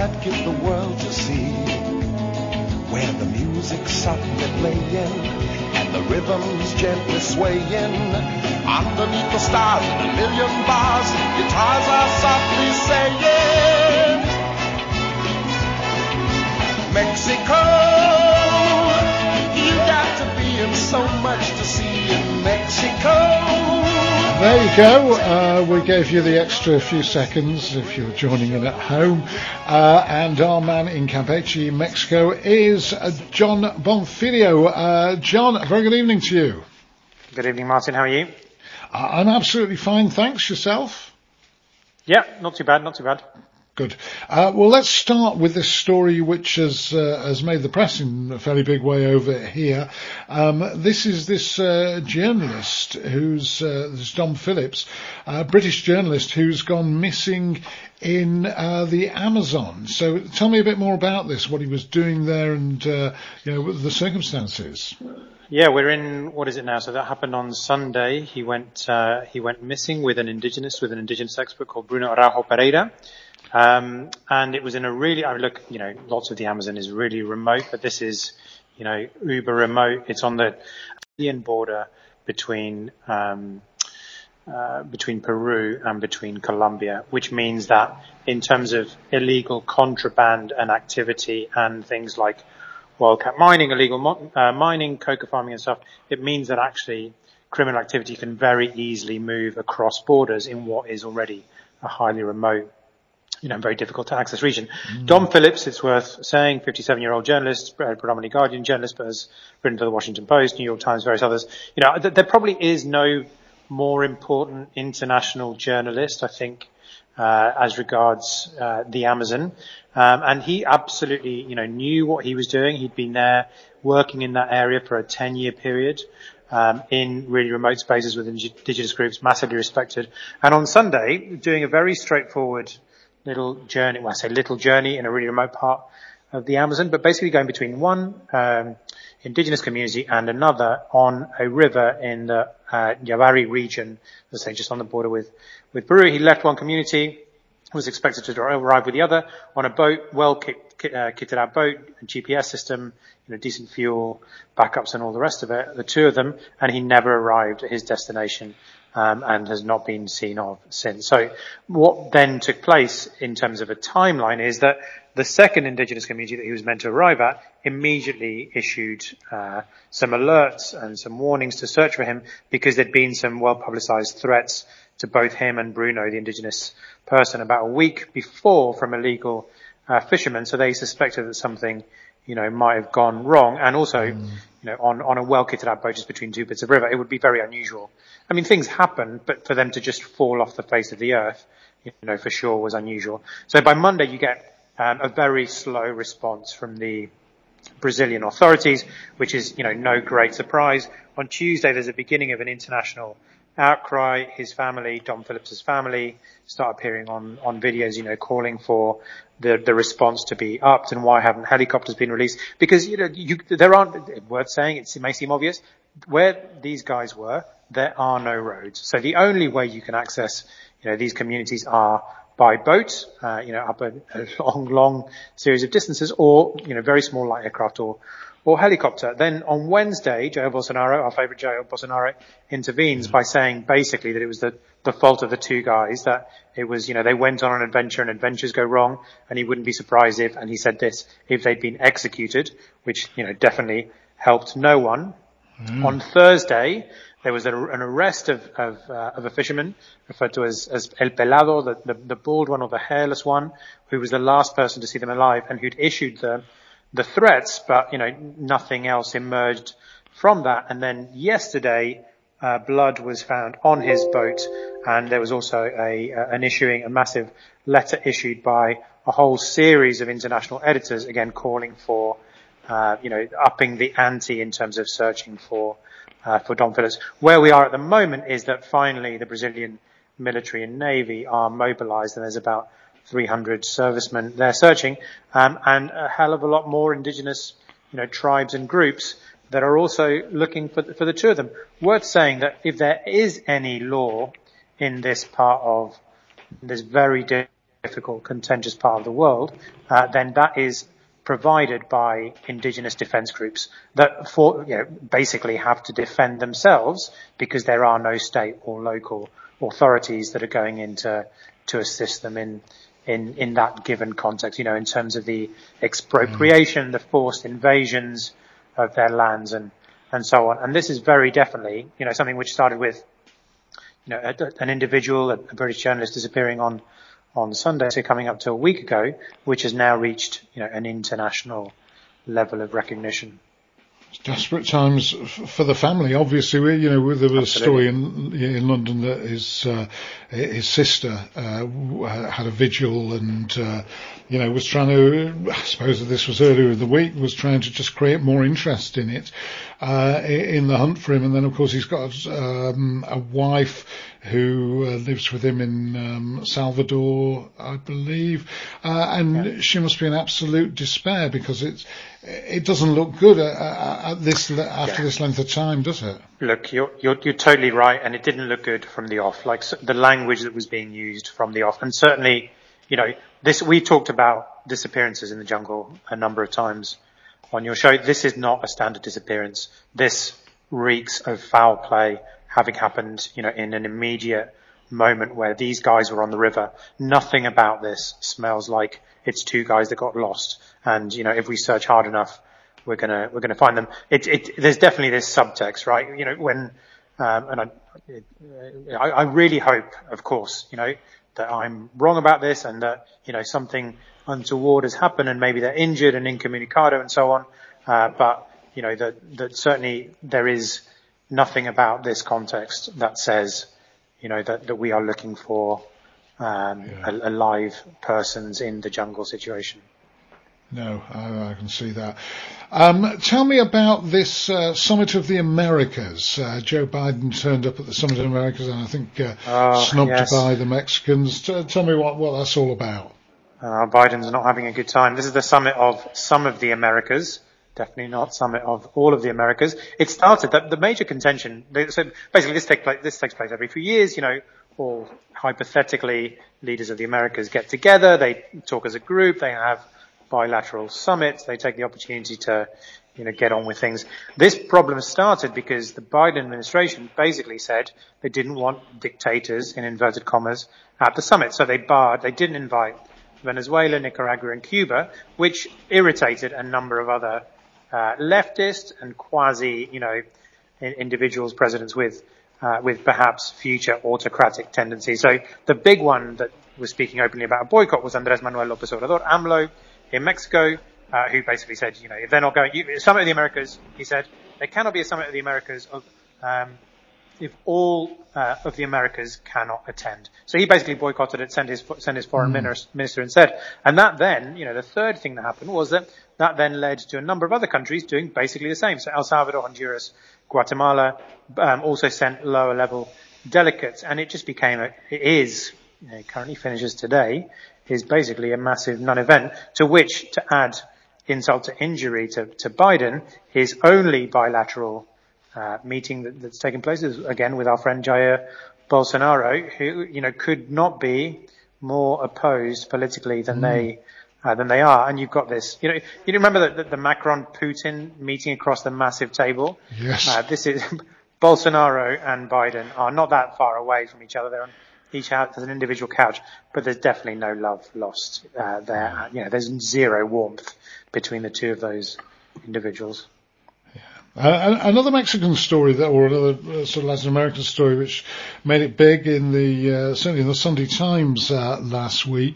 that give the world to see, where the music's softly playing and the rhythm's gently swaying. Underneath the stars in a million bars, guitars are softly saying, Mexico, you got to be in so much to see in Mexico. There you go, we gave you the extra few seconds if you're joining in at home, and our man in Campeche, Mexico, is Jon Bonfiglio. Jon, very good evening to you. Good evening, Martin, how are you? I'm absolutely fine, thanks. Yourself? Yeah, not too bad, not too bad. Good. Well, let's start with this story which has made the press in a fairly big way over here. This is this journalist who's, this Dom Phillips, a British journalist who's gone missing in the Amazon. So tell me a bit more about this, what he was doing there and, the circumstances. Yeah, we're in, what is it now? So that happened on Sunday. He went missing with an indigenous expert called Bruno Araujo Pereira. And it was in a really, lots of the Amazon is really remote, but this is, uber remote. It's on the Indian border between Peru and between Colombia, which means that in terms of illegal contraband and activity and things like wildcat mining, illegal mining, coca farming and stuff, it means that actually criminal activity can very easily move across borders in what is already a highly remote, very difficult to access region. Mm. Dom Phillips, it's worth saying, 57-year-old journalist, predominantly Guardian journalist, but has written for the Washington Post, New York Times, various others. There probably is no more important international journalist, I think, as regards the Amazon. And he absolutely, knew what he was doing. He'd been there working in that area for a 10-year period. In really remote spaces with indigenous groups, massively respected. And on Sunday, doing a very straightforward little journey in a really remote part of the Amazon, but basically going between one indigenous community and another on a river in the Yavari region, let's say just on the border with Peru. He left one community, was expected to arrive with the other on a boat, kitted out boat, a GPS system, decent fuel, backups and all the rest of it, the two of them, and he never arrived at his destination. And has not been seen of since. So what then took place in terms of a timeline is that the second indigenous community that he was meant to arrive at immediately issued some alerts and some warnings to search for him because there'd been some well-publicized threats to both him and Bruno, the indigenous person, about a week before from illegal fishermen. So they suspected that something might have gone wrong. And also, on a well-kitted out boat just between two bits of river, it would be very unusual. I mean, things happen, but for them to just fall off the face of the earth, for sure was unusual. So by Monday, you get a very slow response from the Brazilian authorities, which is, no great surprise. On Tuesday, there's a beginning of an international outcry. His family, Dom Phillips's family, start appearing on videos, calling for the response to be upped and why haven't helicopters been released? Because, there aren't, worth saying, it may seem obvious, where these guys were, there are no roads. So the only way you can access, these communities are by boat, up a long series of distances or, very small light aircraft or helicopter. Then on Wednesday, Jair Bolsonaro, our favourite Jair Bolsonaro, intervenes by saying basically that it was the fault of the two guys, that it was, they went on an adventure and adventures go wrong, and he wouldn't be surprised if, and he said this, if they'd been executed, which, definitely helped no one. Mm. On Thursday, there was an arrest of a fisherman referred to as El Pelado, the bald one or the hairless one, who was the last person to see them alive and who'd issued the threats, but, nothing else emerged from that. And then yesterday, blood was found on his boat, and there was also a massive letter issued by a whole series of international editors, again, calling for, upping the ante in terms of searching for Dom Phillips. Where we are at the moment is that finally the Brazilian military and navy are mobilized, and there's about 300 servicemen there searching, and a hell of a lot more indigenous, tribes and groups that are also looking for the two of them. Worth saying that if there is any law in this part of this very difficult, contentious part of the world, then that is provided by indigenous defense groups that basically have to defend themselves because there are no state or local authorities that are going in to assist them in that given context, in terms of the expropriation, the forced invasions of their lands and so on. And this is very definitely, something which started with, an individual, a British journalist disappearing on Sunday, so coming up to a week ago, which has now reached, an international level of recognition. It's desperate times for the family, obviously. There was a story in London that his sister had a vigil and, was trying to, I suppose this was earlier in the week, was trying to just create more interest in it, in the hunt for him. And then, of course, he's got a wife who lives with him in Salvador, I believe. She must be in absolute despair because it doesn't look good at this after this length of time, does it? Look, you're totally right, and it didn't look good from the off. Like the language that was being used from the off, and certainly, this. We talked about disappearances in the jungle a number of times on your show. This is not a standard disappearance. This reeks of foul play, having happened, in an immediate moment where these guys were on the river. Nothing about this smells like it's two guys that got lost, and if we search hard enough, we're gonna find them. There's definitely this subtext, right? When I really hope, of course, that I'm wrong about this and that something untoward has happened and maybe they're injured and incommunicado and so on. But that certainly there is nothing about this context that says that we are looking for alive persons in the jungle situation. No, I can see that. Tell me about this Summit of the Americas. Joe Biden turned up at the Summit of the Americas and I think snubbed by the Mexicans. Tell me what that's all about. Biden's not having a good time. This is the Summit of some of the Americas, definitely not Summit of all of the Americas. It started, the major contention, so basically this takes place every few years, all hypothetically leaders of the Americas get together, they talk as a group, they have bilateral summits, they take the opportunity to, get on with things. This problem started because the Biden administration basically said they didn't want dictators, in inverted commas, at the summit. So they didn't invite Venezuela, Nicaragua and Cuba, which irritated a number of other leftist and quasi, individuals, presidents with perhaps future autocratic tendencies. So the big one that was speaking openly about a boycott was Andrés Manuel López Obrador, AMLO, in Mexico, who basically said, if they're not going, Summit of the Americas, he said, there cannot be a Summit of the Americas if all of the Americas cannot attend. So he basically boycotted it, sent his foreign minister instead. And that then, the third thing that happened was that then led to a number of other countries doing basically the same. So El Salvador, Honduras, Guatemala, also sent lower level delegates. And it just became it currently finishes today, is basically a massive non-event, to which, to add insult to injury to Biden, his only bilateral meeting that's taken place is, again, with our friend Jair Bolsonaro, who, could not be more opposed politically than they are. And you've got this, you remember the Macron-Putin meeting across the massive table? Yes. This is, Bolsonaro and Biden are not that far away from each other. They're on each house has an individual couch, but there's definitely no love lost there. There's zero warmth between the two of those individuals. Yeah. Another Mexican story, another sort of Latin American story, which made it big in certainly in the Sunday Times last week,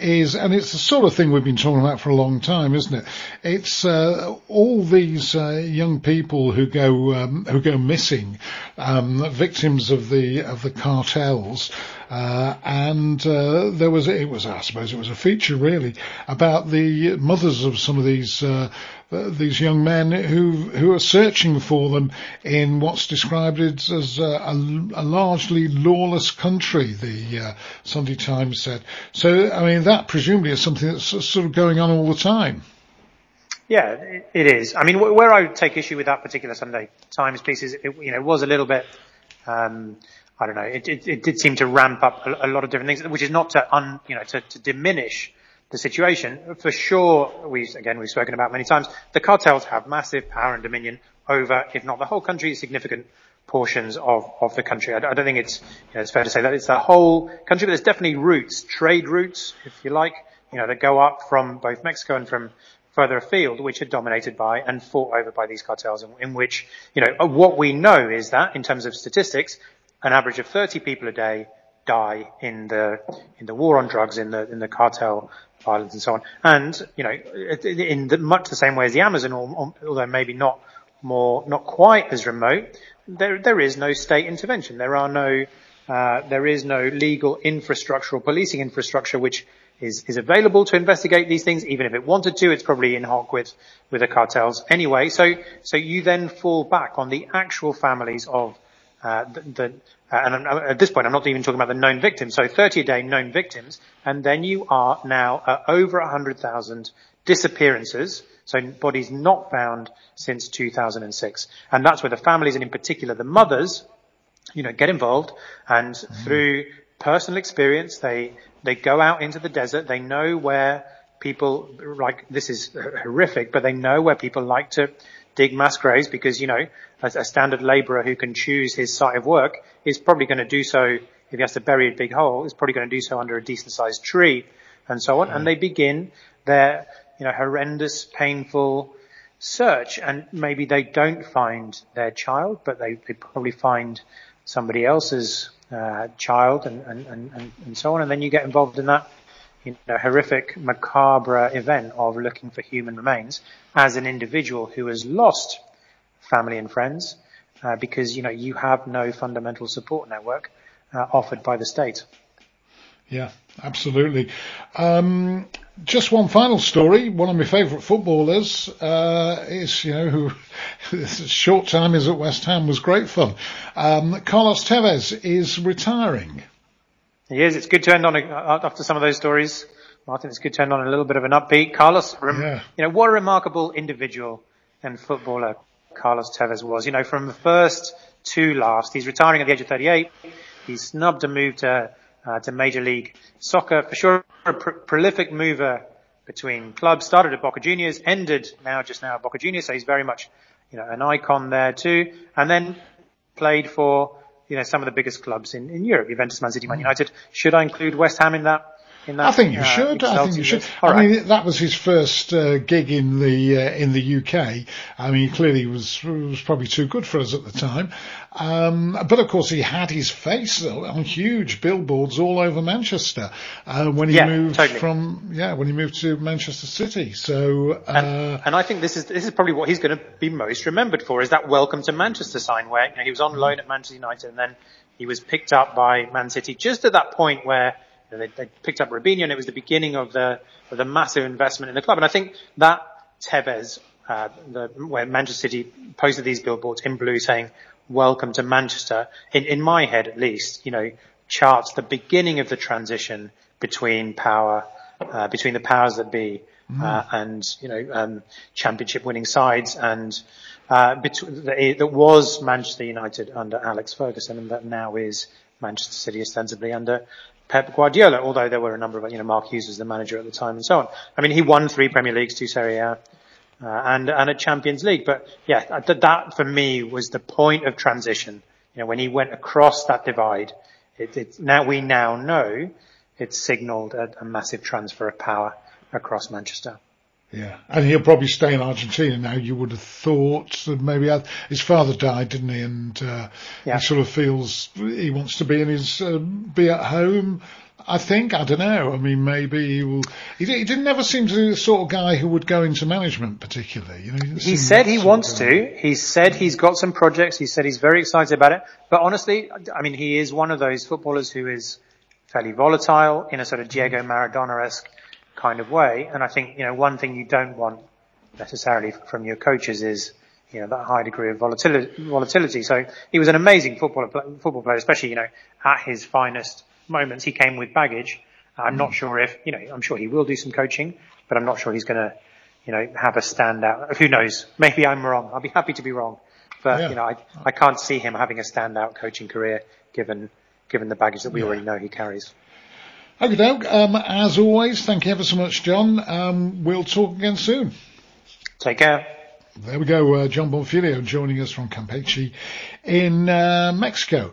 and it's the sort of thing we've been talking about for a long time, isn't it? It's all these young people who go missing, victims of the cartels, and it was a feature really about the mothers of some of these young men who are searching for them in what's described as a largely lawless country, the Sunday Times said. So, that presumably is something that's sort of going on all the time. Yeah, it is. Where I would take issue with that particular Sunday Times piece is, it was a little bit I don't know. It did seem to ramp up a lot of different things, which is not to to diminish the situation. For sure, we've spoken about many times. The cartels have massive power and dominion over, if not the whole country, significant portions of the country. I don't think it's fair to say that it's the whole country, but there's definitely routes, trade routes, if you like, that go up from both Mexico and from further afield, which are dominated by and fought over by these cartels, in which, what we know is that, in terms of statistics, an average of 30 people a day die in the war on drugs, in the cartel violence and so on. And, in much the same way as the Amazon, although maybe not quite as remote, there is no state intervention. There is no legal infrastructure or policing infrastructure which is available to investigate these things. Even if it wanted to, it's probably in hock with the cartels anyway. So you then fall back on the actual families of and at this point I'm not even talking about the known victims. So 30 a day known victims, and then you are now at over 100,000 disappearances. So bodies not found since 2006. And that's where the families, and in particular the mothers, get involved. And through personal experience, they go out into the desert. They know where people, this is horrific, but they know where people like to dig mass graves, because, a standard labourer who can choose his site of work is probably going to do so, if he has to bury a big hole, is probably going to do so under a decent sized tree and so on. Right. And they begin their horrendous, painful search, and maybe they don't find their child, but they probably find somebody else's child and so on. And then you get involved in that horrific, macabre event of looking for human remains as an individual who has lost family and friends because you have no fundamental support network offered by the state. Yeah, absolutely. Just one final story. One of my favourite footballers is, who short time is at West Ham was great fun. Carlos Tevez is retiring. He is. It's good to end on after some of those stories, Martin. It's good to end on a little bit of an upbeat. Carlos, what a remarkable individual and footballer Carlos Tevez was. From first to last. He's retiring at the age of 38. He's snubbed a move to Major League Soccer. For sure, a prolific mover between clubs. Started at Boca Juniors, ended just now at Boca Juniors, so he's very much, an icon there too. And then played for, some of the biggest clubs in Europe: Juventus, Man City, Man United. Should I include West Ham in that? I think you should. I mean, that was his first gig in the UK. I mean, clearly was probably too good for us at the time. But of course, he had his face on huge billboards all over Manchester when he moved to Manchester City. So, and I think this is probably what he's going to be most remembered for, is that "Welcome to Manchester" sign, where he was on loan at Manchester United, and then he was picked up by Man City just at that point where they picked up Rubinia, and it was the beginning of the massive investment in the club. And I think that Tevez, where Manchester City posted these billboards in blue saying, "Welcome to Manchester," in my head at least, charts the beginning of the transition between the powers that be, and, championship winning sides, and that was Manchester United under Alex Ferguson, and that now is Manchester City ostensibly under Pep Guardiola, although there were a number of, Mark Hughes was the manager at the time and so on. I mean, he won 3 Premier Leagues, 2 Serie A, and a Champions League. But yeah, that for me was the point of transition. When he went across that divide, we now know it signalled a massive transfer of power across Manchester. Yeah, and he'll probably stay in Argentina now. You would have thought that maybe his father died, didn't he? And he sort of feels he wants to be in his be at home. I think, I don't know. I mean, maybe he will. He didn't ever seem to be the sort of guy who would go into management particularly. He said he wants to. He said he's got some projects. He said he's very excited about it. But honestly, I mean, he is one of those footballers who is fairly volatile in a sort of Diego Maradona-esque kind of way. And I think, one thing you don't want necessarily from your coaches is, that high degree of volatility. So he was an amazing football player, especially, at his finest moments. He came with baggage. I'm not sure if, I'm sure he will do some coaching, but I'm not sure he's going to, have a standout. Who knows? Maybe I'm wrong. I'll be happy to be wrong But yeah, you know, I can't see him having a standout coaching career given the baggage that we already know he carries. Okay, doke. As always, thank you ever so much, John. We'll talk again soon. Take care. There we go. Jon Bonfiglio joining us from Campeche in Mexico.